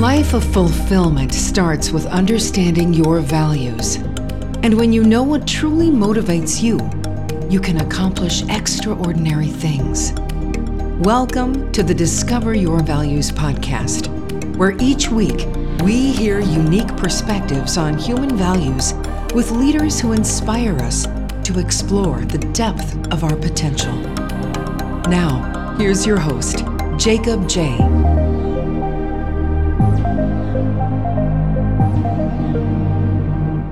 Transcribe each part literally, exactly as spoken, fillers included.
life of fulfillment starts with understanding your values. And when you know what truly motivates you, you can accomplish extraordinary things. Welcome to the Discover Your Values podcast, where each week we hear unique perspectives on human values with leaders who inspire us to explore the depth of our potential. Now, here's your host, Jacob J.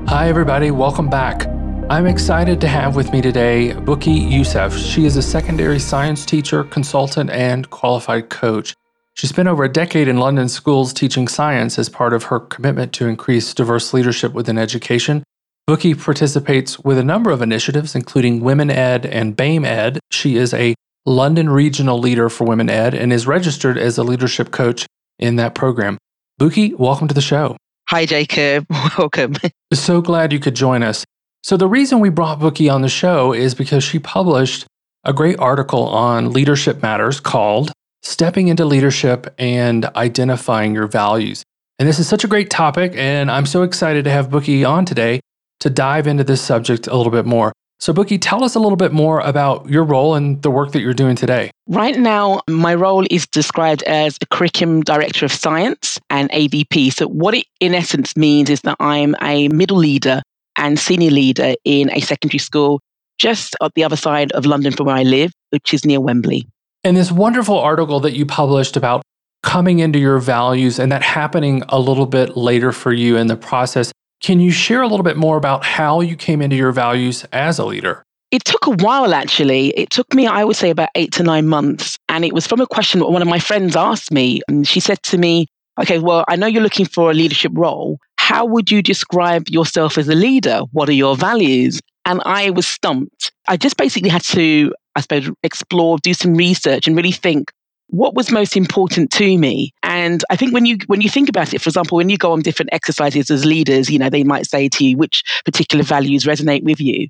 Hi everybody, welcome back. I'm excited to have with me today Buki Yusuf. She is a secondary science teacher, consultant, and qualified coach. She spent over a decade in London schools teaching science as part of her commitment to increase diverse leadership within education. Buki participates with a number of initiatives, including Women Ed and BAME Ed. She is a London regional leader for Women Ed and is registered as a leadership coach in that program. Buki, welcome to the show. Hi, Jacob. Welcome. So glad you could join us. So the reason we brought Buki on the show is because she published a great article on Leadership Matters called Stepping into Leadership and Identifying Your Values. And this is such a great topic, and I'm so excited to have Buki on today to dive into this subject a little bit more. So Buki, tell us a little bit more about your role and the work that you're doing today. Right now, my role is described as a curriculum director of science and A V P. So what it in essence means is that I'm a middle leader and senior leader in a secondary school just at the other side of London from where I live, which is near Wembley. And this wonderful article that you published about coming into your values and that happening a little bit later for you in the process, can you share a little bit more about how you came into your values as a leader? It took a while, actually. It took me, I would say, about eight to nine months. And it was from a question that one of my friends asked me. And she said to me, okay, well, I know you're looking for a leadership role. How would you describe yourself as a leader? What are your values? And I was stumped. I just basically had to, I suppose, explore, do some research and really think, what was most important to me? And I think when you when you think about it, for example, when you go on different exercises as leaders, you know, they might say to you which particular values resonate with you.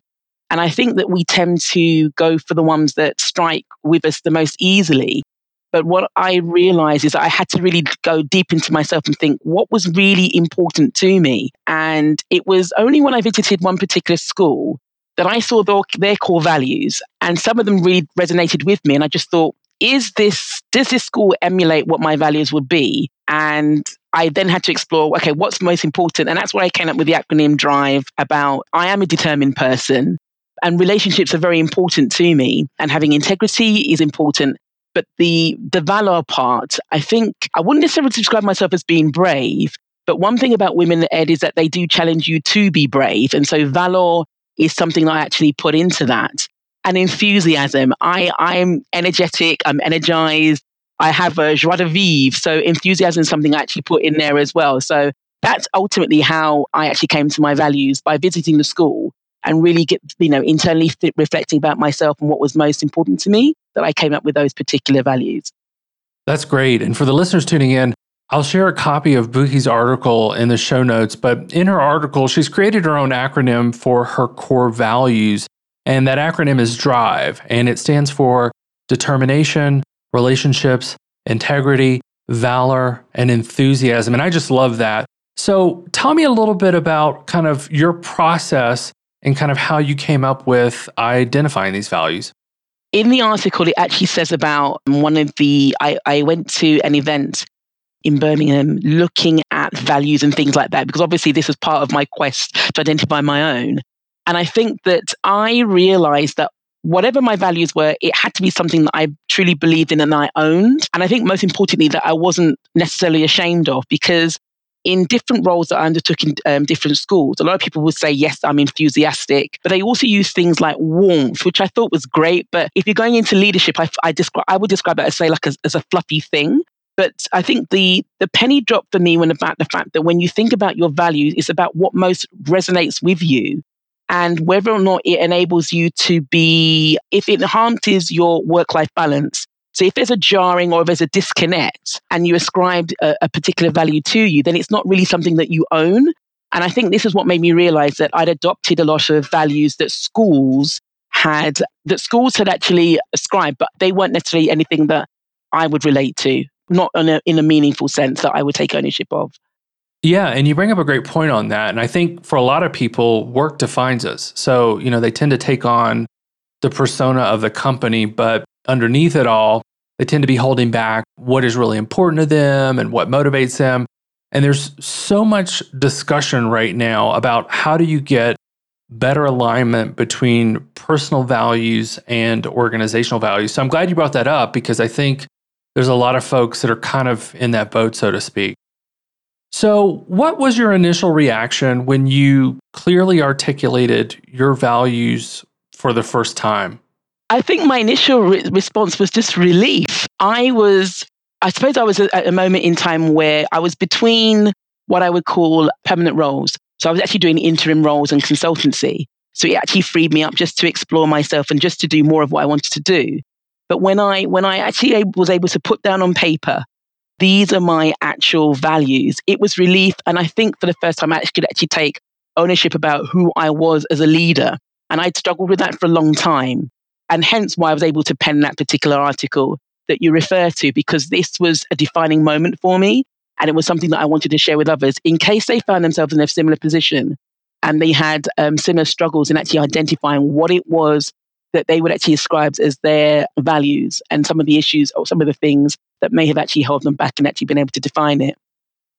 And I think that we tend to go for the ones that strike with us the most easily. But what I realized is that I had to really go deep into myself and think what was really important to me. And it was only when I visited one particular school that I saw their, their core values. And some of them really resonated with me. And I just thought, Is this does this school emulate what my values would be? And I then had to explore, okay, what's most important? And that's where I came up with the acronym DRIVE about I am a determined person and relationships are very important to me and having integrity is important. But the, the valor part, I think I wouldn't necessarily describe myself as being brave, but one thing about Women Ed is that they do challenge you to be brave. And so valor is something that I actually put into that. And enthusiasm. I, I'm energetic, I'm energized, I have a joie de vivre. So enthusiasm is something I actually put in there as well. So that's ultimately how I actually came to my values by visiting the school and really get, you know, internally th- reflecting about myself and what was most important to me that I came up with those particular values. That's great. And for the listeners tuning in, I'll share a copy of Buki's article in the show notes. But in her article, she's created her own acronym for her core values. And that acronym is DRIVE, and it stands for determination, relationships, integrity, valor, and enthusiasm. And I just love that. So tell me a little bit about kind of your process and kind of how you came up with identifying these values. In the article, it actually says about one of the, I, I went to an event in Birmingham looking at values and things like that, because obviously this was part of my quest to identify my own. And I think that I realized that whatever my values were, it had to be something that I truly believed in and I owned. And I think most importantly, that I wasn't necessarily ashamed of, because in different roles that I undertook in um, different schools, a lot of people would say, yes, I'm enthusiastic, but they also use things like warmth, which I thought was great. But if you're going into leadership, I, I, descri- I would describe it as, say, like as, as a fluffy thing. But I think the the penny dropped for me when about the fact that when you think about your values, it's about what most resonates with you. And whether or not it enables you to be, if it enhances your work-life balance. So if there's a jarring or if there's a disconnect and you ascribe a, a particular value to you, then it's not really something that you own. And I think this is what made me realize that I'd adopted a lot of values that schools had, that schools had actually ascribed, but they weren't necessarily anything that I would relate to. not in a, in a meaningful sense that I would take ownership of. Yeah, and you bring up a great point on that. And I think for a lot of people, work defines us. So, you know, they tend to take on the persona of the company, but underneath it all, they tend to be holding back what is really important to them and what motivates them. And there's so much discussion right now about how do you get better alignment between personal values and organizational values. So I'm glad you brought that up, because I think there's a lot of folks that are kind of in that boat, so to speak. So what was your initial reaction when you clearly articulated your values for the first time? I think my initial re- response was just relief. I was, I suppose I was at a moment in time where I was between what I would call permanent roles. So I was actually doing interim roles and consultancy. So it actually freed me up just to explore myself and just to do more of what I wanted to do. But when I when I actually was able to put down on paper, these are my actual values, it was relief. And I think for the first time, I actually could actually take ownership about who I was as a leader. And I'd struggled with that for a long time. And hence why I was able to pen that particular article that you refer to, because this was a defining moment for me. And it was something that I wanted to share with others in case they found themselves in a similar position and they had um, similar struggles in actually identifying what it was that they would actually ascribe as their values and some of the issues or some of the things that may have actually held them back and actually been able to define it.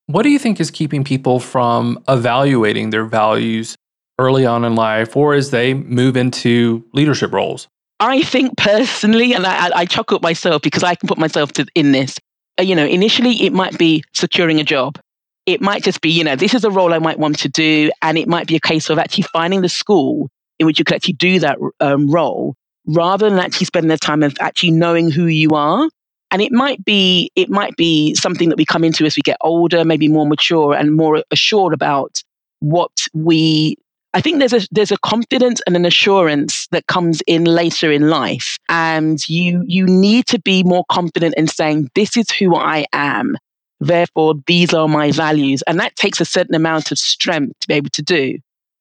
What do you think is keeping people from evaluating their values early on in life or as they move into leadership roles? I think personally, and I, I chuckle at myself because I can put myself to, in this, you know, initially it might be securing a job. It might just be, you know, this is a role I might want to do. And it might be a case of actually finding the school in which you could actually do that um, role rather than actually spending the time of actually knowing who you are. And it might be, it might be something that we come into as we get older, maybe more mature and more assured about what we, I think there's a, there's a confidence and an assurance that comes in later in life. And you, you need to be more confident in saying, this is who I am. Therefore, these are my values. And that takes a certain amount of strength to be able to do,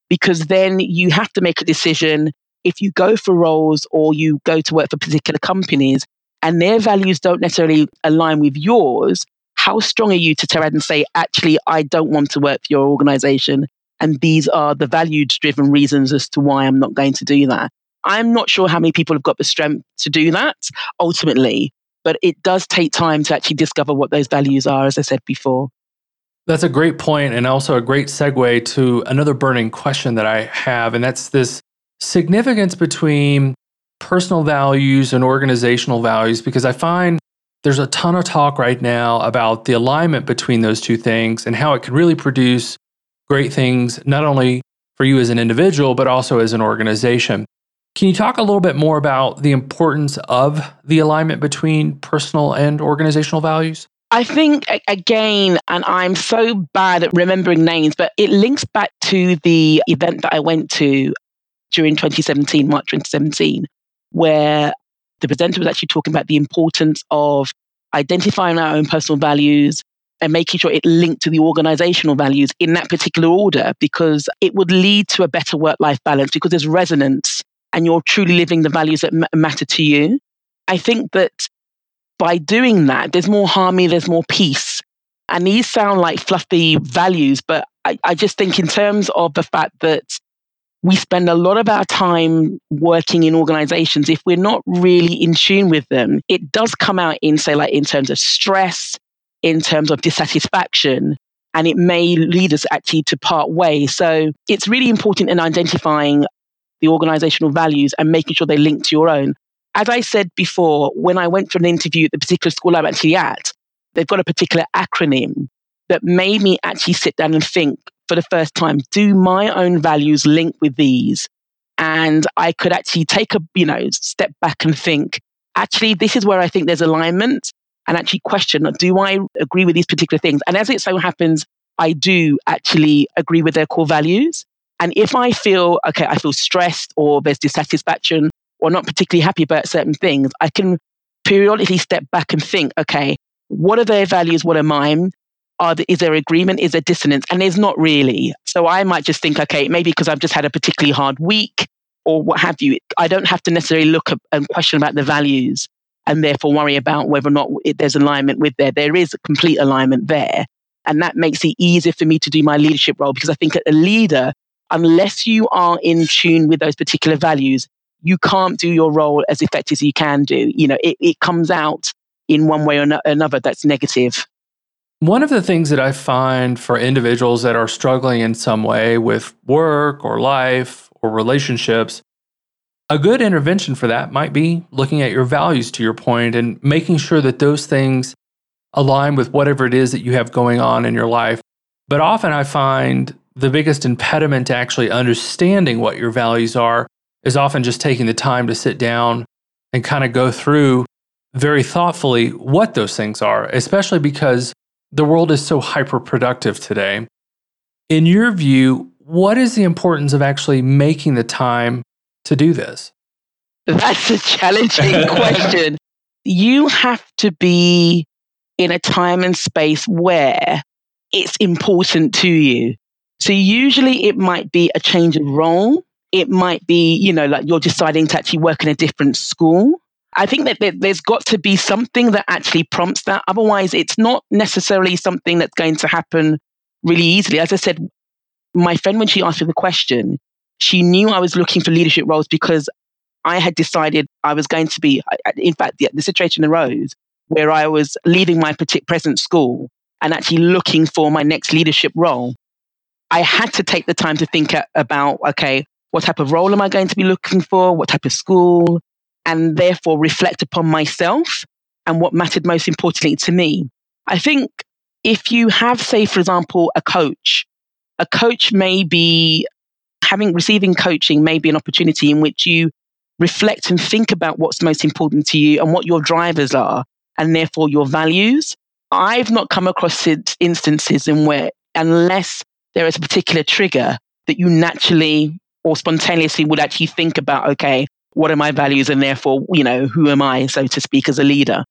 because then you have to make a decision if you go for roles or you go to work for particular companies and their values don't necessarily align with yours. How strong are you to turn around and say, actually, I don't want to work for your organization? And these are the value-driven reasons as to why I'm not going to do that. I'm not sure how many people have got the strength to do that ultimately, but it does take time to actually discover what those values are, as I said before. That's a great point, and also a great segue to another burning question that I have, and that's this significance between personal values and organizational values, because I find there's a ton of talk right now about the alignment between those two things and how it can really produce great things, not only for you as an individual, but also as an organization. Can you talk a little bit more about the importance of the alignment between personal and organizational values? I think, again, and I'm so bad at remembering names, but it links back to the event that I went to during twenty seventeen, March twenty seventeen, where the presenter was actually talking about the importance of identifying our own personal values and making sure it linked to the organizational values in that particular order, because it would lead to a better work-life balance because there's resonance and you're truly living the values that m- matter to you. I think that by doing that, there's more harmony, there's more peace. And these sound like fluffy values, but I, I just think in terms of the fact that we spend a lot of our time working in organizations, if we're not really in tune with them, it does come out in, say, like in terms of stress, in terms of dissatisfaction, and it may lead us actually to part ways. So it's really important in identifying the organizational values and making sure they link to your own. As I said before, when I went for an interview at the particular school I'm actually at, they've got a particular acronym that made me actually sit down and think for the first time, do my own values link with these? And I could actually take a, you know, step back and think, actually, this is where I think there's alignment. And actually question, do I agree with these particular things? And as it so happens, I do actually agree with their core values. And if I feel, okay, I feel stressed or there's dissatisfaction or not particularly happy about certain things, I can periodically step back and think, okay, what are their values? What are mine? Are there, is there agreement? Is there dissonance? And there's not really. So I might just think, okay, maybe because I've just had a particularly hard week or what have you, I don't have to necessarily look up and question about the values. and therefore worry about whether or not it, there's alignment with there. There is a complete alignment there. And that makes it easier for me to do my leadership role, because I think a leader, unless you are in tune with those particular values, you can't do your role as effective as you can do. You know, it, it comes out in one way or no- another that's negative. One of the things that I find for individuals that are struggling in some way with work or life or relationships, a good intervention for that might be looking at your values, to your point, and making sure that those things align with whatever it is that you have going on in your life. But often I find the biggest impediment to actually understanding what your values are is often just taking the time to sit down and kind of go through very thoughtfully what those things are, especially because the world is so hyper-productive today. In your view, what is the importance of actually making the time to do this? That's a challenging question. You have to be in a time and space where it's important to you. So usually it might be a change of role. It might be, you know, like you're deciding to actually work in a different school. I think that there's got to be something that actually prompts that. Otherwise, it's not necessarily something that's going to happen really easily. As I said, my friend, when she asked me the question, she knew I was looking for leadership roles because I had decided I was going to be, in fact, the, the situation arose where I was leaving my present school and actually looking for my next leadership role. I had to take the time to think about, okay, what type of role am I going to be looking for? What type of school? And therefore reflect upon myself and what mattered most importantly to me. I think if you have, say, for example, a coach, a coach may be having, receiving coaching may be an opportunity in which you reflect and think about what's most important to you and what your drivers are, and therefore your values. I've not come across instances in where, unless there is a particular trigger that you naturally or spontaneously would actually think about, okay, what are my values? And therefore, you know, who am I, so to speak, as a leader?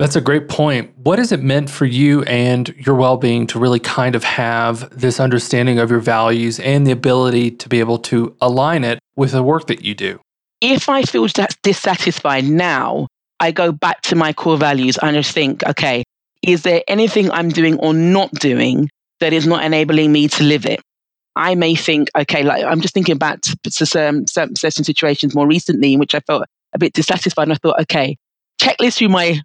That's a great point. What has it meant for you and your well-being to really kind of have this understanding of your values and the ability to be able to align it with the work that you do? If I feel that's dissatisfied now, I go back to my core values and I just think, okay, is there anything I'm doing or not doing that is not enabling me to live it? I may think, okay, like I'm just thinking about certain situations more recently in which I felt a bit dissatisfied. And I thought, okay, checklist through my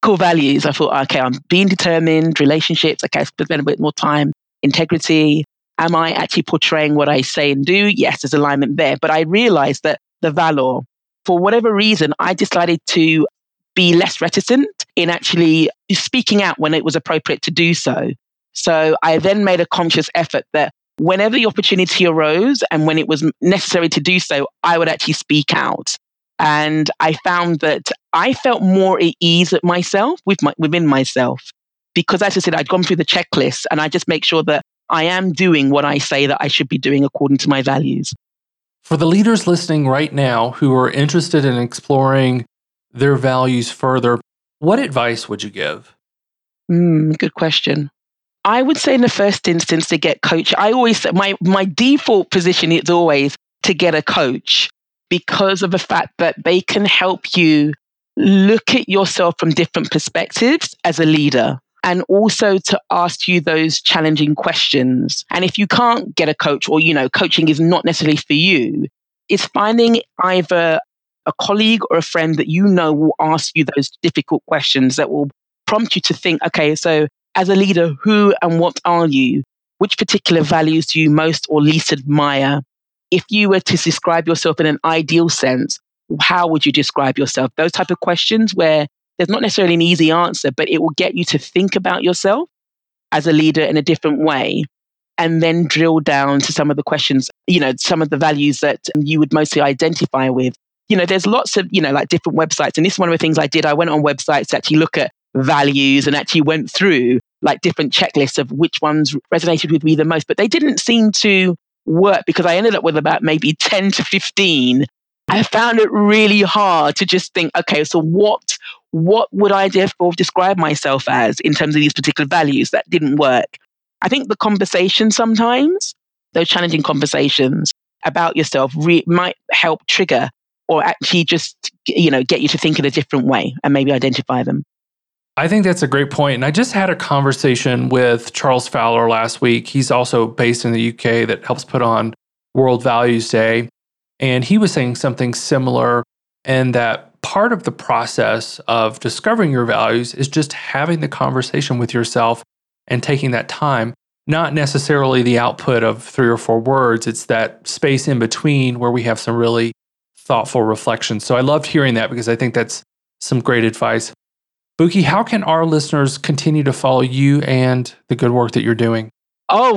core values. I thought, okay, I'm being determined, relationships. Okay, I spend a bit more time, integrity. Am I actually portraying what I say and do? Yes, there's alignment there. But I realized that the valor, for whatever reason, I decided to be less reticent in actually speaking out when it was appropriate to do so. So I then made a conscious effort that whenever the opportunity arose and when it was necessary to do so, I would actually speak out. And I found that I felt more at ease at myself, with my, within myself, because as I said, I'd gone through the checklist and I just make sure that I am doing what I say that I should be doing according to my values. For the leaders listening right now who are interested in exploring their values further, what advice would you give? Mm, good question. I would say in the first instance to get coach. I always say my, my default position is always to get a coach because of the fact that they can help you look at yourself from different perspectives as a leader and also to ask you those challenging questions. And if you can't get a coach or, you know, coaching is not necessarily for you, it's finding either a colleague or a friend that you know will ask you those difficult questions that will prompt you to think, okay, so as a leader, who and what are you? Which particular values do you most or least admire? If you were to describe yourself in an ideal sense, how would you describe yourself? Those type of questions where there's not necessarily an easy answer, but it will get you to think about yourself as a leader in a different way and then drill down to some of the questions, you know, some of the values that you would mostly identify with. You know, there's lots of, you know, like different websites. And this is one of the things I did. I went on websites to actually look at values and actually went through like different checklists of which ones resonated with me the most, but they didn't seem to work because I ended up with about maybe ten to fifteen. I found it really hard to just think, okay, so what what would I therefore describe myself as in terms of these particular values? That didn't work. I think the conversation sometimes, those challenging conversations about yourself re- might help trigger or actually just, you know, get you to think in a different way and maybe identify them? I think that's a great point. And I just had a conversation with Charles Fowler last week. He's also based in the U K that helps put on World Values Day. And he was saying something similar in that part of the process of discovering your values is just having the conversation with yourself and taking that time, not necessarily the output of three or four words. It's that space in between where we have some really thoughtful reflection. So I loved hearing that because I think that's some great advice. Buki, how can our listeners continue to follow you and the good work that you're doing? Oh,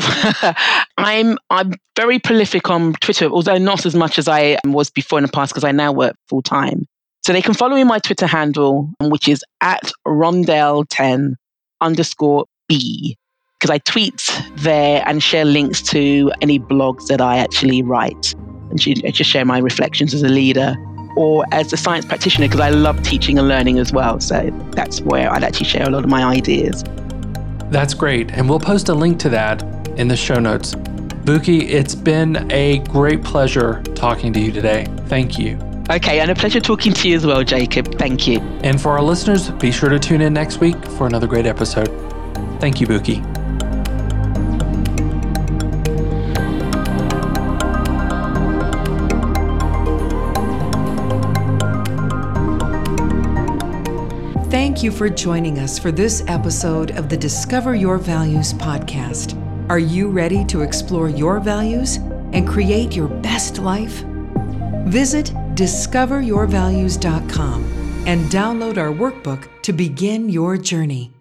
I'm I'm very prolific on Twitter, although not as much as I was before in the past because I now work full time. So they can follow me on my Twitter handle, which is at rondell10 underscore B, because I tweet there and share links to any blogs that I actually write. And just share my reflections as a leader or as a science practitioner, because I love teaching and learning as well. So that's where I'd actually share a lot of my ideas. That's great. And we'll post a link to that in the show notes. Buki, it's been a great pleasure talking to you today. Thank you. Okay, and a pleasure talking to you as well, Jacob. Thank you. And for our listeners, be sure to tune in next week for another great episode. Thank you, Buki. Thank you for joining us for this episode of the Discover Your Values podcast. Are you ready to explore your values and create your best life? Visit discover your values dot com and download our workbook to begin your journey.